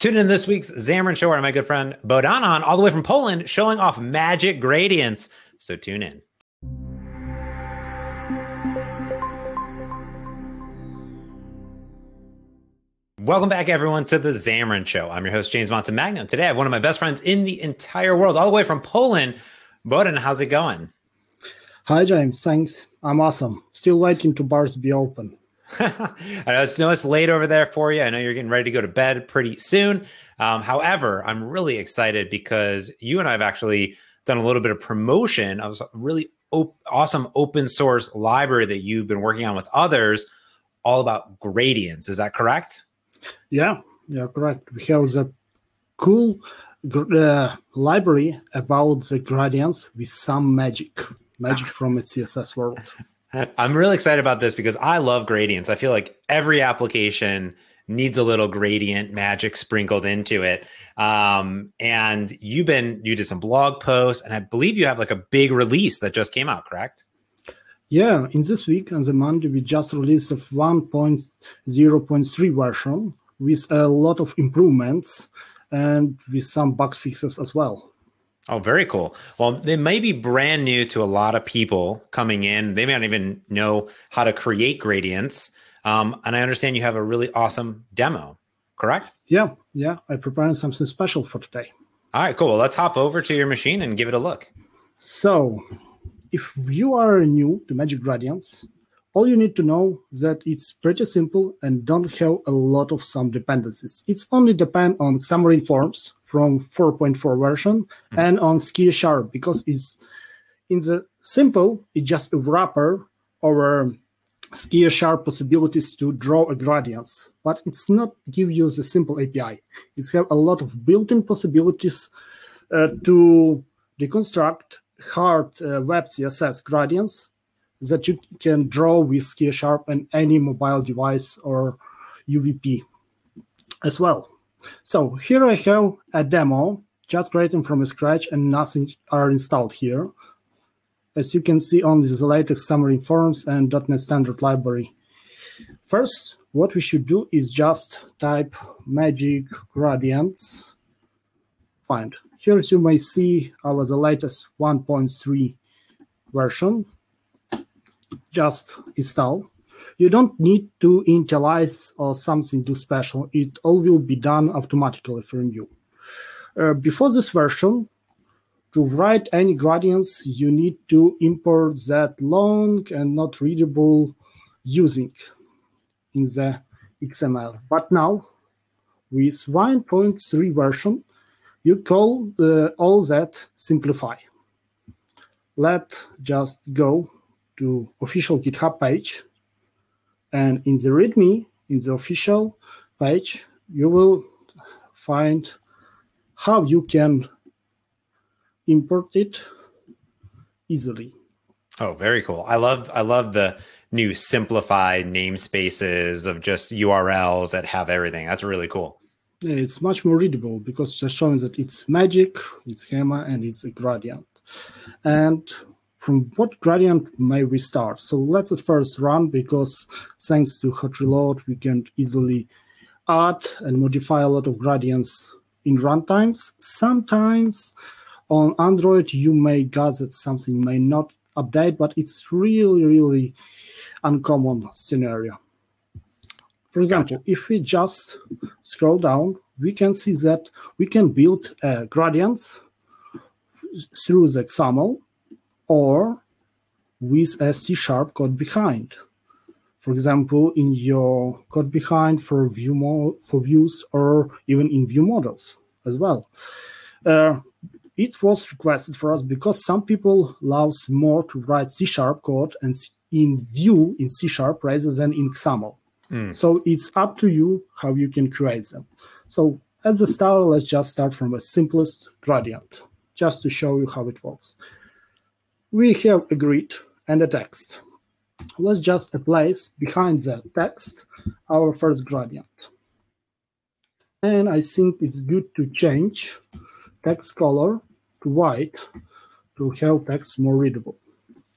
Tune in this week's Xamarin Show where my good friend Bohdan, all the way from Poland, showing off Magic Gradients. So tune in. Welcome back, everyone, to the Xamarin Show. I'm your host, James Montemagno. Today, I have one of my best friends in the entire world, all the way from Poland. Bohdan, how's it going? Hi, James. Thanks. I'm awesome. Still waiting to bars be open. I know it's late over there for you. I know you're getting ready to go to bed pretty soon. However, I'm really excited because you and I have actually done a little bit of promotion of a really awesome open source library that you've been working on with others, all about gradients. Is that correct? Yeah, correct. We have the cool library about the gradients with some magic from the CSS world. I'm really excited about this because I love gradients. I feel like every application needs a little gradient magic sprinkled into it. And you did some blog posts, and I believe you have like a big release that just came out, correct? Yeah, in this week on the Monday, we just released a 1.0.3 version with a lot of improvements and with some bug fixes as well. Oh, very cool. Well, they may be brand new to a lot of people coming in. They may not even know how to create gradients. And I understand you have a really awesome demo, correct? Yeah. I prepared something special for today. All right, cool. Well, let's hop over to your machine and give it a look. So, if you are new to Magic Gradients, all you need to know that it's pretty simple and don't have a lot of some dependencies. It's only depend on Xamarin.Forms from 4.4 version and on SkiaSharp because it's in the simple, it's just a wrapper over SkiaSharp possibilities to draw a gradients, but it's not give you the simple API. It's have a lot of built-in possibilities to deconstruct hard web CSS gradients that you can draw with SkiaSharp and any mobile device or UVP as well. So here I have a demo just creating from scratch and nothing are installed here. As you can see on the latest Xamarin.Forms and .NET Standard library. First, what we should do is just type Magic Gradients find. Here you may see the latest 1.3 version. Just install. You don't need to initialize or something do special. It all will be done automatically from you. Before this version, to write any gradients, you need to import that long and not readable using in the XML. But now, with 1.3 version, you call all that simplify. Let's just go to official GitHub page. And in the README, in the official page, you will find how you can import it easily. Oh, very cool. I love the new simplified namespaces of just URLs that have everything. That's really cool. Yeah, it's much more readable because just showing that it's magic, it's hammer, and it's a gradient. And from what gradient may we start? So let's at first run because thanks to hot reload, we can easily add and modify a lot of gradients in runtimes. Sometimes on Android, you may guess that something may not update, but it's really, really uncommon scenario. For example, if we just scroll down, we can see that we can build gradients through the XAML or with a C# code behind. For example, in your code behind for views or even in view models as well. It was requested for us because some people love more to write C# code and in view in C# rather than in XAML. So it's up to you how you can create them. So as a start, let's just start from the simplest gradient, just to show you how it works. We have a grid and a text. Let's just place behind the text our first gradient. And I think it's good to change text color to white to have text more readable.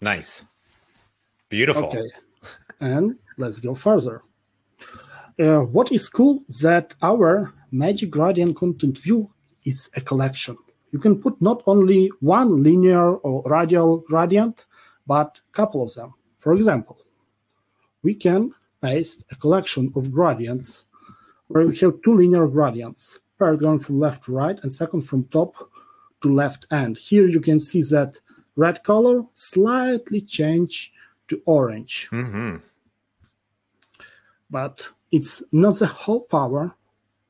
Nice. Beautiful. Okay. And let's go further. What is cool that our Magic Gradient Content View is a collection. You can put not only one linear or radial gradient, but a couple of them. For example, we can paste a collection of gradients where we have two linear gradients, first going from left to right and second from top to left end. Here you can see that red color slightly changed to orange. Mm-hmm. But it's not the whole power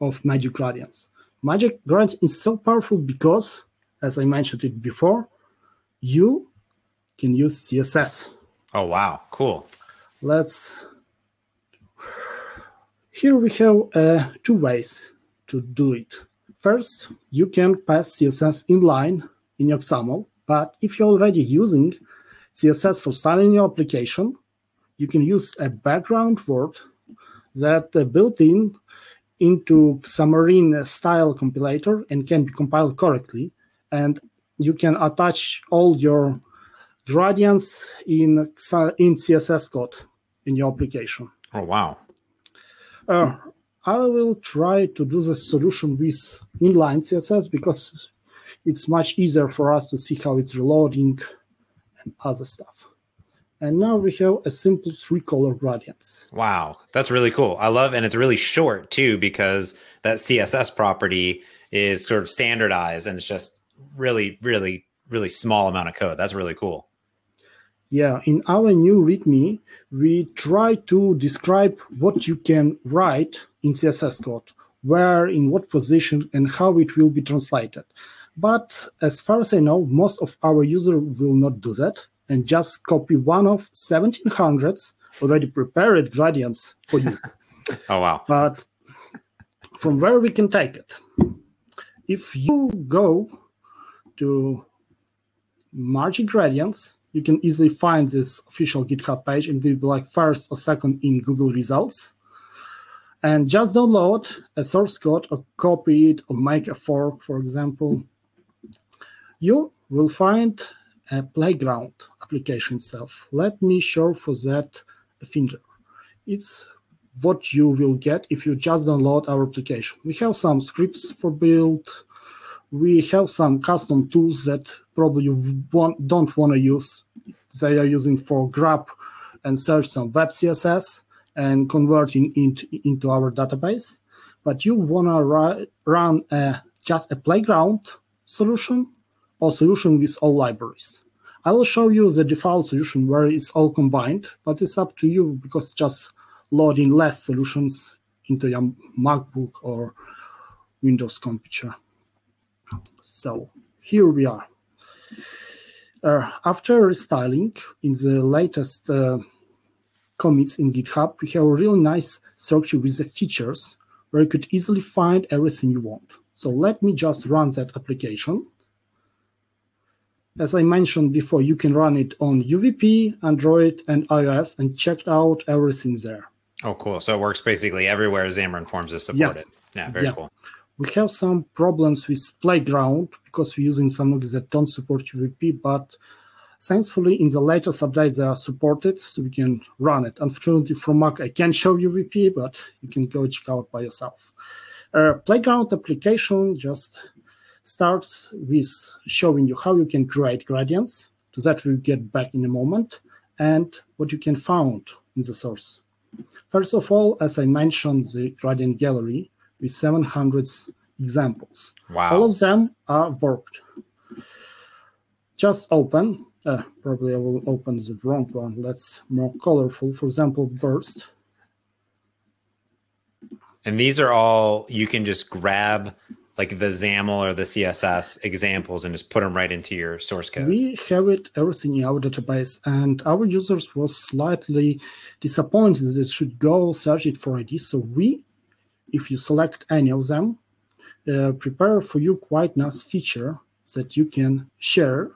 of Magic Gradients. Magic Gradient is so powerful because, as I mentioned it before, you can use CSS. Oh, wow. Cool. Let's... Here we have two ways to do it. First, you can pass CSS inline in your XAML, but if you're already using CSS for styling your application, you can use a background word that built in into Xamarin style compilator and can be compiled correctly. And you can attach all your gradients in CSS code in your application. Oh, wow. I will try to do the solution with inline CSS because it's much easier for us to see how it's reloading and other stuff. And now we have a simple three-color gradients. Wow, that's really cool. I love, and it's really short too because that CSS property is sort of standardized and it's just really, really, really small amount of code. That's really cool. Yeah, in our new README, we try to describe what you can write in CSS code, where, in what position, and how it will be translated. But as far as I know, most of our users will not do that and just copy one of 1700 already prepared gradients for you. Oh, wow. But from where we can take it? If you go to Magic Gradients, you can easily find this official GitHub page and they'll be like first or second in Google results. And just download a source code or copy it or make a fork, for example. You will find a playground application itself. Let me show for that a finder. It's what you will get if you just download our application. We have some scripts for build. We have some custom tools that probably you don't want to use. They are using for grab and search some web CSS and converting it into our database. But you want to run just a playground solution or solution with all libraries. I will show you the default solution where it's all combined, but it's up to you because just loading less solutions into your MacBook or Windows computer. So here we are. After restyling in the latest commits in GitHub, we have a real nice structure with the features where you could easily find everything you want. So let me just run that application. As I mentioned before, you can run it on UVP, Android, and iOS and check out everything there. Oh, cool. So it works basically everywhere Xamarin.Forms is supported. Yeah, very cool. We have some problems with Playground because we're using some of that don't support UVP, but thankfully in the latest updates they are supported, so we can run it. Unfortunately for Mac, I can't show UVP, but you can go check out by yourself. Playground application just starts with showing you how you can create gradients. To that we'll get back in a moment, and what you can find in the source. First of all, as I mentioned, the gradient gallery with 700 examples. Wow. All of them are worked. Just open. Probably I will open the wrong one. That's more colorful. For example, burst. And these are all, you can just grab like the XAML or the CSS examples and just put them right into your source code. We have it, everything in our database, and our users were slightly disappointed that they should go search it for ID. So we, if you select any of them, prepare for you quite nice feature that you can share.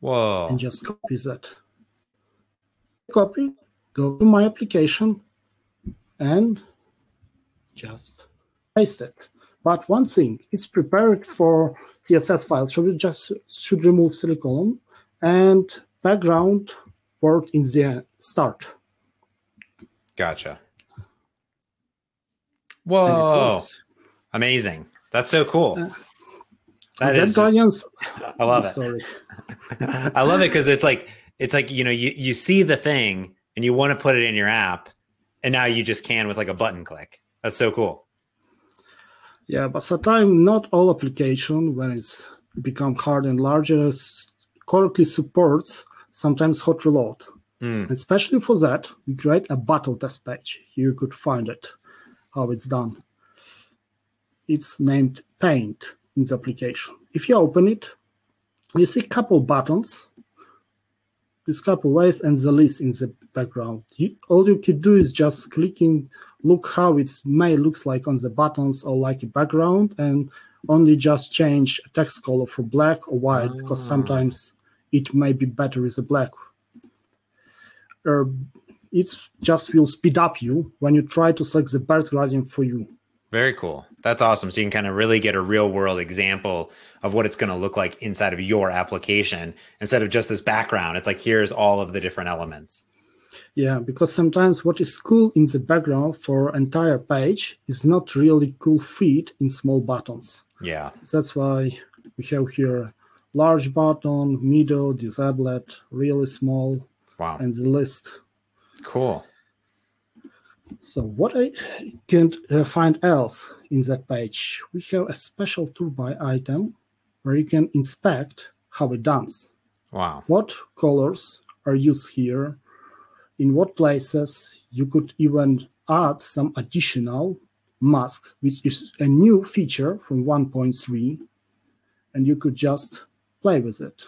Whoa. And just copy that. Copy, go to my application, and just paste it. But one thing, it's prepared for CSS file, so we just should remove semicolon and background word in the start. Gotcha. Whoa. Amazing. That's so cool. I love it. Sorry. I love it because it's like, you know, you see the thing and you want to put it in your app, and now you just can with like a button click. That's so cool. Yeah, but sometimes not all application, when it's become hard and larger, correctly supports sometimes hot reload. Mm. Especially for that, we create a battle test page. You could find it, how it's done. It's named Paint in the application. If you open it, you see a couple buttons, this couple ways, and the list in the background. All you could do is just clicking, look how it may looks like on the buttons or like a background, and only just change text color for black or white, because sometimes it may be better with the black. It just will speed up you when you try to select the best gradient for you. Very cool. That's awesome. So you can kind of really get a real world example of what it's going to look like inside of your application instead of just this background. It's like, here's all of the different elements. Yeah, because sometimes what is cool in the background for entire page is not really cool fit in small buttons. Yeah. That's why we have here large button, middle, disabled, really small. Wow. And the list. Cool. So what I can't find else in that page, we have a special tool by item where you can inspect how it does. Wow. What colors are used here, in what places. You could even add some additional masks, which is a new feature from 1.3, and you could just play with it.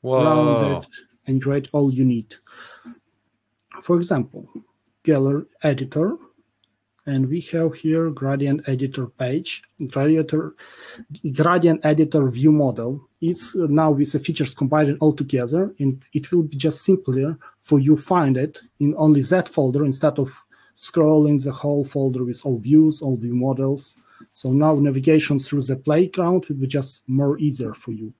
Whoa. Round it and create all you need. For example, gallery editor, and we have here gradient editor page, gradient editor view model. It's now with the features combined all together, and it will be just simpler for you find it in only that folder instead of scrolling the whole folder with all views, all view models. So now navigation through the playground will be just more easier for you.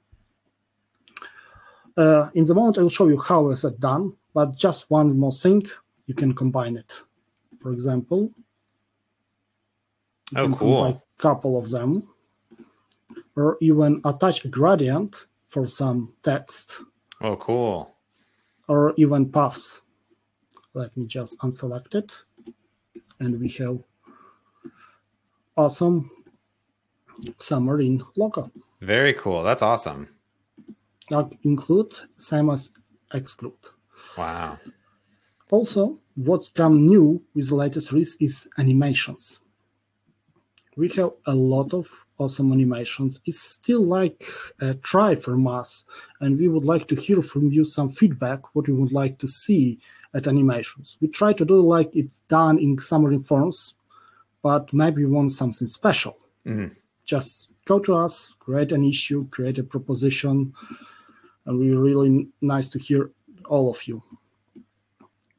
In the moment, I'll show you how is that done, but just one more thing. You can combine it. For example, you can combine a couple of them, or even attach a gradient for some text. Oh, cool. Or even paths. Let me just unselect it. And we have awesome Xamarin logo. Very cool. That's awesome. That include, same as exclude. Wow. Also, what's come new with the latest release is animations. We have a lot of awesome animations. It's still like a try for us, and we would like to hear from you some feedback, what you would like to see at animations. We try to do like it's done in Xamarin.Forms, but maybe we want something special. Mm-hmm. Just go to us, create an issue, create a proposition, and we're really nice to hear all of you.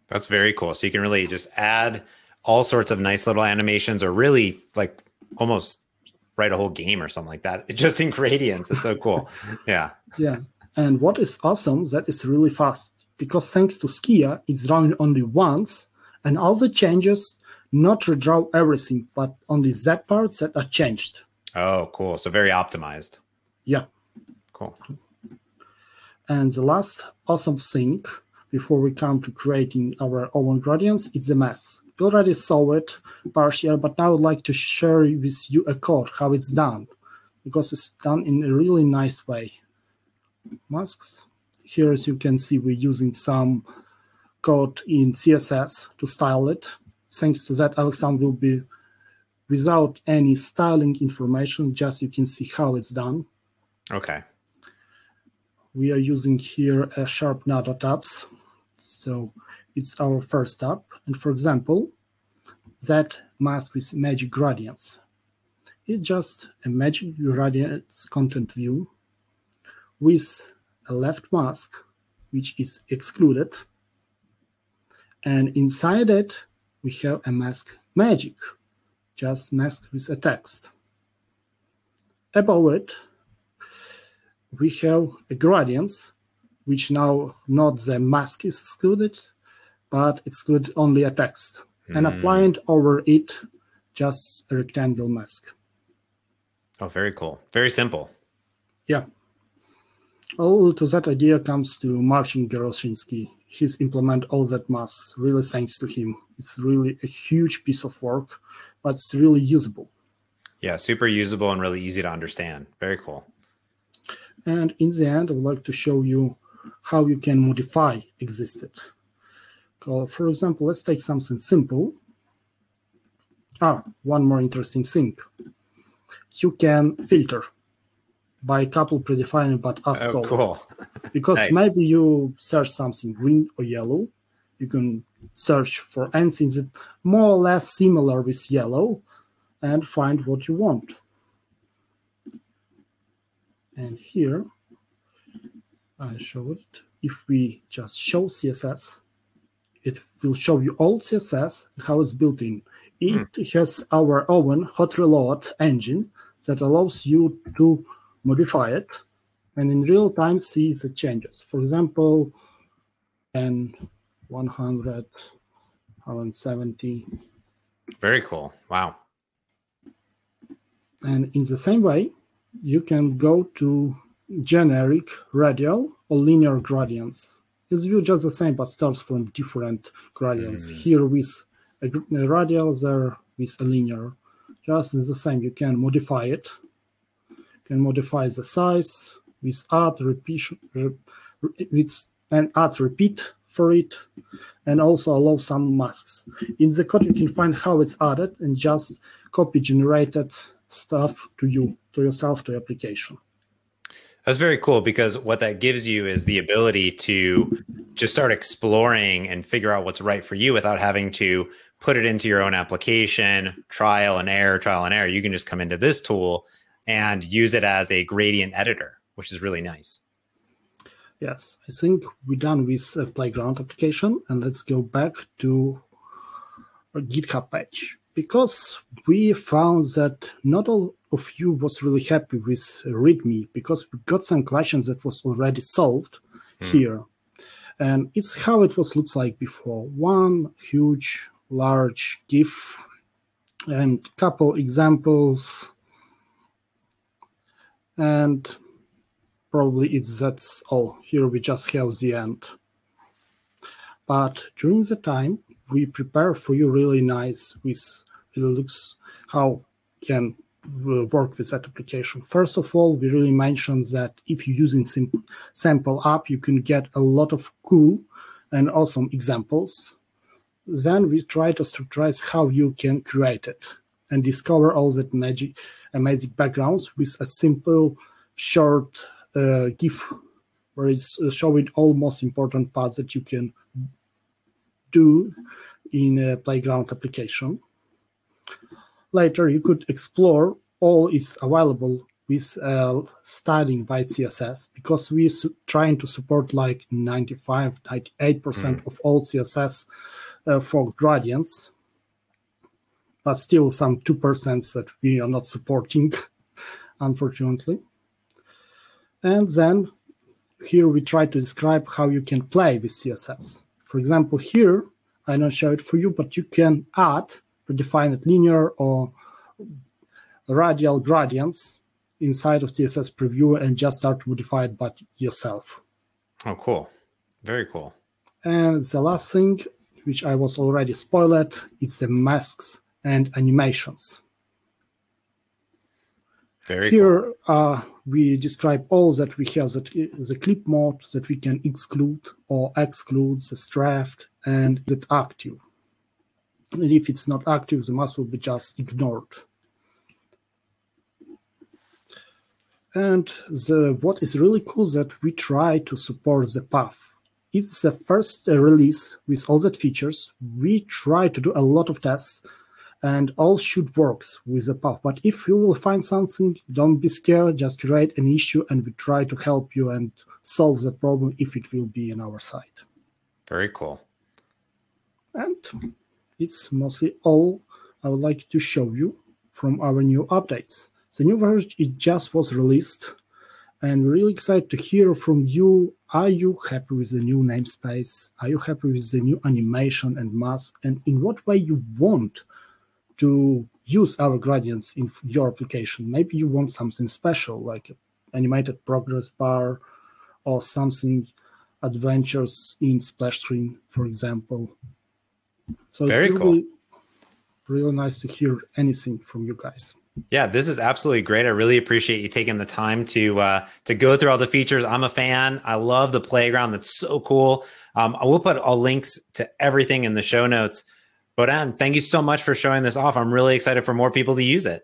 That's very cool. So you can really just add all sorts of nice little animations, or really like almost write a whole game or something like that. It's just in gradients. It's so cool. Yeah. Yeah. And what is awesome, that is really fast, because thanks to Skia, it's run only once, and all the changes, not redraw everything, but only that parts that are changed. Oh, cool. So very optimized. Yeah. Cool. And the last awesome thing before we come to creating our own gradients, it's a mess. We already saw it partially, but now I would like to share with you a code, how it's done, because it's done in a really nice way. Masks. Here, as you can see, we're using some code in CSS to style it. Thanks to that, Alexander will be without any styling information, just you can see how it's done. Okay. We are using here a Sharp Nada tabs. So it's our first tab. And for example, that mask with magic gradients. It's just a magic gradients content view with a left mask, which is excluded. And inside it, we have a mask magic, just mask with a text. Above it, we have a gradients, which now not the mask is excluded, but exclude only a text, and applying over it just a rectangle mask. Oh, very cool. Very simple. Yeah. All to that idea comes to Marcin Gierlasinski. He's implemented all that mass, really thanks to him. It's really a huge piece of work, but it's really usable. Yeah, super usable and really easy to understand. Very cool. And in the end, I would like to show you how you can modify existed. For example, let's take something simple. Ah, one more interesting thing. You can filter by a couple predefined but as color. Cool. Because nice. Maybe you search something green or yellow. You can search for anything that more or less similar with yellow and find what you want. And here I show it. If we just show CSS, it will show you all CSS and how it's built in. It has our own hot reload engine that allows you to modify it and in real time see the changes. For example, and 170. Very cool. Wow. And in the same way, you can go to generic radial or linear gradients. It's viewed just the same, but starts from different gradients. Here with a radial, there with a linear. Just the same, you can modify it. You can modify the size with add repeat for it, and also allow some masks. In the code, you can find how it's added and just copy generated stuff to you, to yourself, to your application. That's very cool, because what that gives you is the ability to just start exploring and figure out what's right for you without having to put it into your own application, trial and error. You can just come into this tool and use it as a gradient editor, which is really nice. Yes, I think we're done with a Playground application, and let's go back to our GitHub page. Because we found that not all of you was really happy with README, because we got some questions that was already solved here. And it's how it was looks like before. One huge, large GIF and couple examples. And probably that's all. Here we just have the end. But during the time, we prepare for you really nice with looks how can work with that application. First of all, we really mentioned that if you're using sample app, you can get a lot of cool and awesome examples. Then we try to structurize how you can create it and discover all that magic, amazing backgrounds with a simple short GIF where it's showing all most important parts that you can do in a Playground application. Later, you could explore all is available with styling by CSS, because we're trying to support like 95, 98% of all CSS for gradients, but still some 2% that we are not supporting, unfortunately. And then here we try to describe how you can play with CSS. For example, here, I don't show it for you, but you can add predefined linear or radial gradients inside of CSS preview and just start to modify it by yourself. Oh, cool. Very cool. And the last thing, which I was already spoiled, is the masks and animations. Very cool. Here we describe all that we have, that the clip mode that we can include or exclude, the draft, and that active. And if it's not active, the mask will be just ignored. And what is really cool is that we try to support the path. It's the first release with all that features. We try to do a lot of tests, and all should work with the path. But if you will find something, don't be scared, just create an issue and we try to help you and solve the problem if it will be on our side. Very cool. And it's mostly all I would like to show you from our new updates. The new version, it just was released, and we're really excited to hear from you. Are you happy with the new namespace? Are you happy with the new animation and mask? And in what way you want to use our gradients in your application. Maybe you want something special, like an animated progress bar or something, adventures in splash screen, for example. So very cool. Really nice to hear anything from you guys. Yeah, this is absolutely great. I really appreciate you taking the time to go through all the features. I'm a fan. I love the playground. That's so cool. I will put all links to everything in the show notes. Bohdan, thank you so much for showing this off. I'm really excited for more people to use it.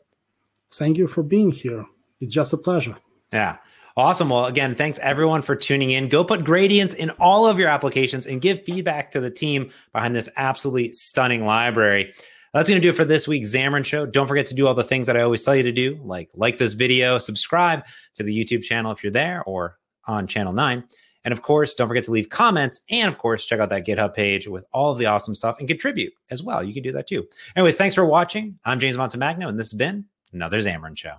Thank you for being here. It's just a pleasure. Yeah. Awesome. Well, again, thanks everyone for tuning in. Go put gradients in all of your applications and give feedback to the team behind this absolutely stunning library. That's going to do it for this week's Xamarin Show. Don't forget to do all the things that I always tell you to do, like this video, subscribe to the YouTube channel if you're there or on Channel 9. And of course, don't forget to leave comments. And of course, check out that GitHub page with all of the awesome stuff and contribute as well. You can do that too. Anyways, thanks for watching. I'm James Montemagno, and this has been another Xamarin Show.